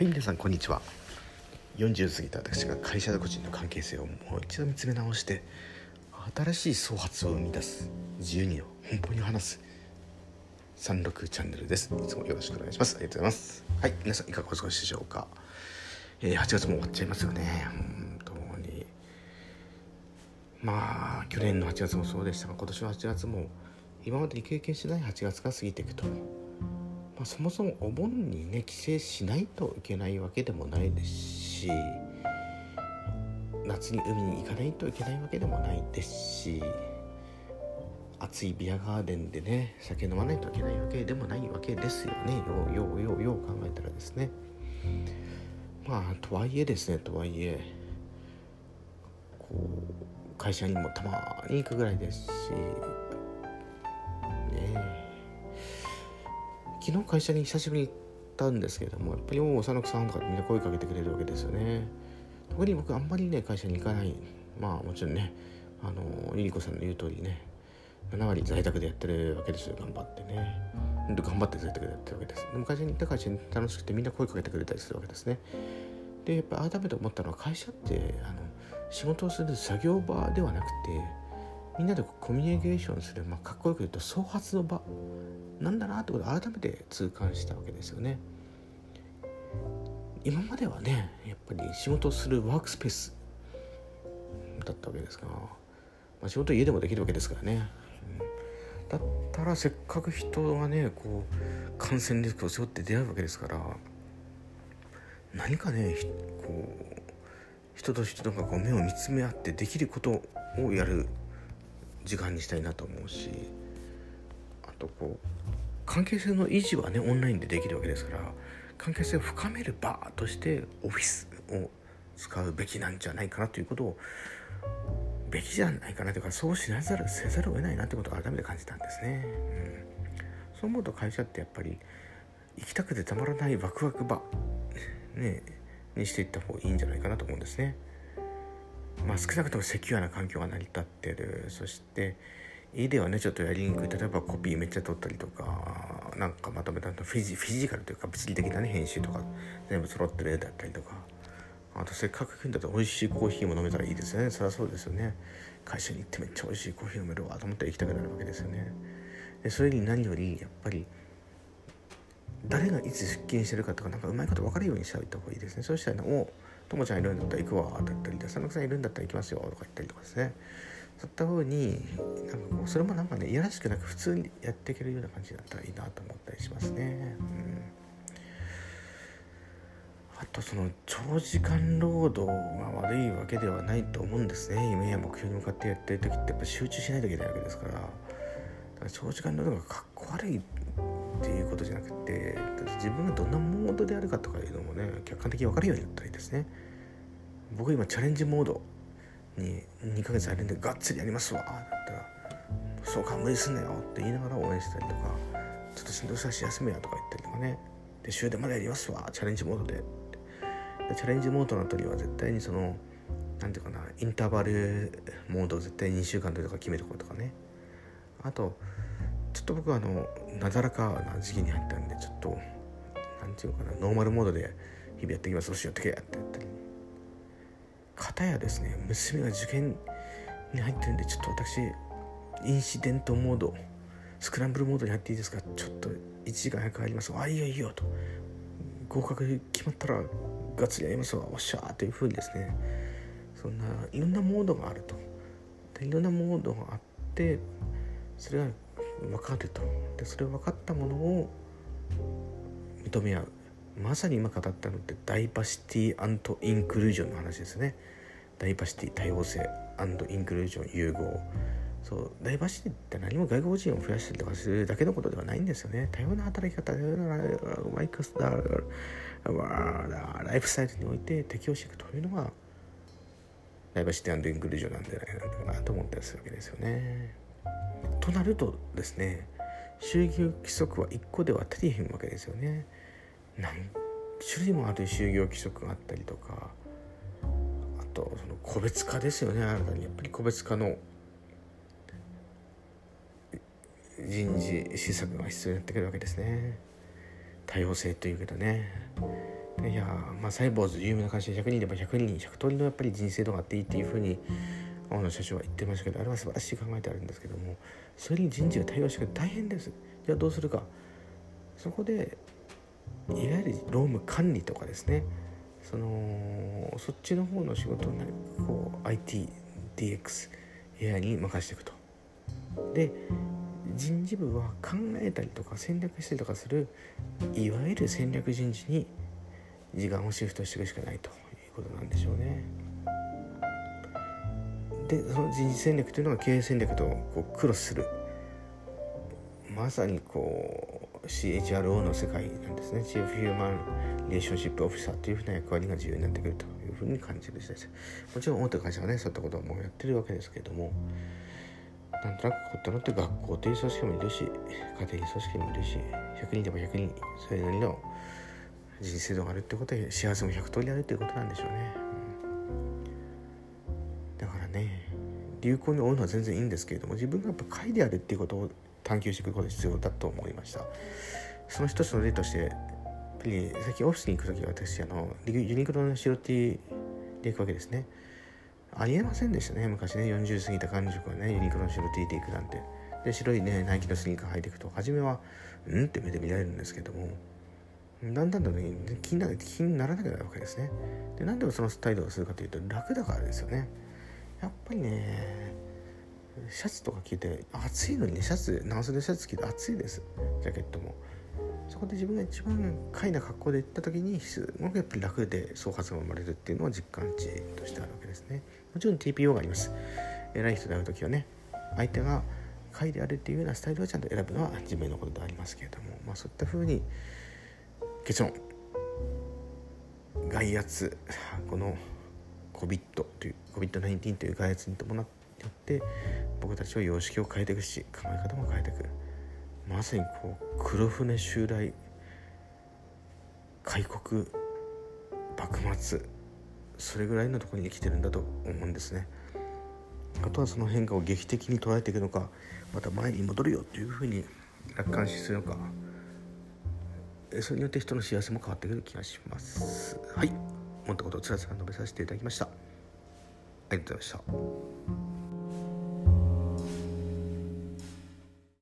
はい、皆さんこんにちは。40過ぎた私が会社と個人の関係性をもう一度見つめ直して新しい創発を生み出す自由に奔放に話す36チャンネルです。いつもよろしくお願いします。ありがとうございます。はい、皆さんいかがお過ごしでしょうか。8月も終わっちゃいますよね。本当にまあ去年の8月もそうでしたが、今年の8月も今までに経験してない8月が過ぎていくと、そもそもお盆にね帰省しないといけないわけでもないですし、夏に海に行かないといけないわけでもないですし、暑いビアガーデンでね酒飲まないといけないわけでもないわけですよね。よう考えたらですね、とはいえこう会社にもたまに行くぐらいですしね。昨日会社に久しぶりに行ったんですけれども、やっぱりもう幼くさんとかみんな声かけてくれるわけですよね。特に僕あんまりね会社に行かない、もちろんねゆりこさんの言う通りね7割在宅でやってるわけですよ。頑張って在宅でやってるわけです。でも会社に行った会社に楽しくてみんな声かけてくれたりするわけですね。でやっぱ改めて思ったのは、会社って仕事をする作業場ではなくてみんなでコミュニケーションする、かっこよく言うと創発の場なんだなってことを改めて痛感したわけですよね。今まではねやっぱり仕事をするワークスペースだったわけですが、仕事家でもできるわけですからね、だったらせっかく人がねこう感染リスクを背負って出会うわけですから、何かねこう人と人とが目を見つめ合ってできることをやる時間にしたいなと思うし、あとこう関係性の維持はねオンラインでできるわけですから、関係性を深める場としてオフィスを使うべきなんじゃないかなということをそうしなざるせざるを得ないなということを改めて感じたんですね、そう思うと会社ってやっぱり行きたくてたまらないワクワク場、にしていった方がいいんじゃないかなと思うんですね。少なくともセキュアな環境が成り立ってる。そして家ではねちょっとやりにくい、例えばコピーめっちゃ取ったりとかなんかまとめたとフィジカルというか物理的なね編集とか全部揃ってる絵だったりとか、あとせっかく来るんだと美味しいコーヒーも飲めたらいいですよね。そりゃそうですよね。会社に行ってめっちゃ美味しいコーヒー飲めるわと思ったら行きたくなるわけですよね。でそれに何よりやっぱり誰がいつ出勤してるかとかなんかうまいこと分かるようにしておいた方がいいですね。そうしたらおともちゃんいるんだったら行くわだったり、佐野さんいるんだったら行きますよとか言ったりとかですね。そういった方にそれもなんかねいやらしくなく普通にやっていけるような感じだったらいいなと思ったりしますね、あとその長時間労働が悪いわけではないと思うんですね。夢や目標に向かってやってる時ってやっぱ集中しないといけないわけですから、だから長時間労働がかっこ悪いっていうことじゃなくて、自分がどんなモードであるかとかいうのもね客観的に分かるようになったりですね。僕今チャレンジモードに2ヶ月あるんでがっつりやりますわだったら、そうか無理すんなよって言いながら応援したりとか、ちょっとしんどさし休めやとか言ったりとかね、で終電までやりますわチャレンジモードで、チャレンジモードの時は絶対にそのなんていうかなインターバルモードを絶対2週間でとか決めとこうとかね。あとちょっと僕はなだらかな時期に入ったんで、ちょっとなんていうかなノーマルモードで日々やっていきます、おしやってけやってやったり、片やですね娘が受験に入ってるんで、ちょっと私インシデントモードスクランブルモードに入っていいですか、ちょっと1時間早く入ります、あいいよいいよと、合格決まったらガッツリやりますわおっしゃーという風にですね、そんないろんなモードがあると、でいろんなモードがあってそれが分かると、でそれを分かったものを認め合う、まさに今語ったのってダイバーシティ&インクルージョンの話ですね。ダイバーシティ多様性&インクルージョン融合、そうダイバーシティって何も外国人を増やしたりとかするだけのことではないんですよね。多様な働き方、多様なワイクスだライフスタイルにおいて適応していくというのがダイバーシティ&インクルージョンなんじゃないかなと思ったりするわけですよね。となるとですね、就業規則は1個では足りへんわけですよね。何種類もある就業規則があったりとか、あとその個別化ですよね。新たにやっぱり個別化の人事施策が必要になってくるわけですね。多様性というけどね、いやまあサイボーズ有名な会社で100人でも100人100通りのやっぱり人生とかあっていいっていうふうに青野社長は言ってましたけど、あれは素晴らしい考えてあるんですけども、それに人事が対応して大変です。じゃあどうするか、そこでいわゆる労務管理とかですね、そっちの方の仕事をね、こう ITDX AI に任せていくと。で人事部は考えたりとか戦略したりとかするいわゆる戦略人事に時間をシフトしていくしかないということなんでしょうね。でその人事戦略というのが経営戦略とこうクロスする、まさにこう CHRO の世界なんですね。 Chief Human Relationship Officer というふうな役割が重要になってくるというふうに感じる時代です。もちろん大手会社はね、そういったことはもうやってるわけですけれども、なんとなくことによって学校という組織もいるし、家庭という組織もいるし、100人でも100人それなりの人生度があるってことは、幸せも100通りあるっていうことなんでしょうね、だからね、流行に追うのは全然いいんですけれども、自分がやっぱ解であるっていうことを探求していくことが必要だと思いました。その一つの例として、やっぱり最近オフィスに行くときは私ユニクロの白 T で行くわけですね。ありえませんでしたね、昔ね、40過ぎた管理職がね、ユニクロの白 T で行くなんて。で、白いね、ナイキのスニーカー履いていくと、初めは、うんって目で見られるんですけども、だんだんとね、気にならなくなるわけですね。で、なんでその態度をするかというと、楽だからですよね。やっぱりね、シャツとか着て、暑いのにね、長袖シャツ着て暑いです、ジャケットも。そこで自分が一番快な格好で行った時にすごくやっぱり楽で総括が生まれるっていうのは実感値としてあるわけですね。もちろん TPO があります。偉い人で会う時はね、相手が快であるっていうようなスタイルをちゃんと選ぶのは自分のことでありますけれども、まあそういった風に結論、外圧、この COVID-19 という外圧に伴って僕たちは様式を変えていくし、考え方も変えていく、まさにこう黒船襲来、開国、幕末、それぐらいのところに生きてるんだと思うんですね。あとはその変化を劇的に捉えていくのか、また前に戻るよというふうに楽観視するのか、それによって人の幸せも変わってくる気がします。はい、もっとことをつらつら述べさせていただきました。ありがとうございました。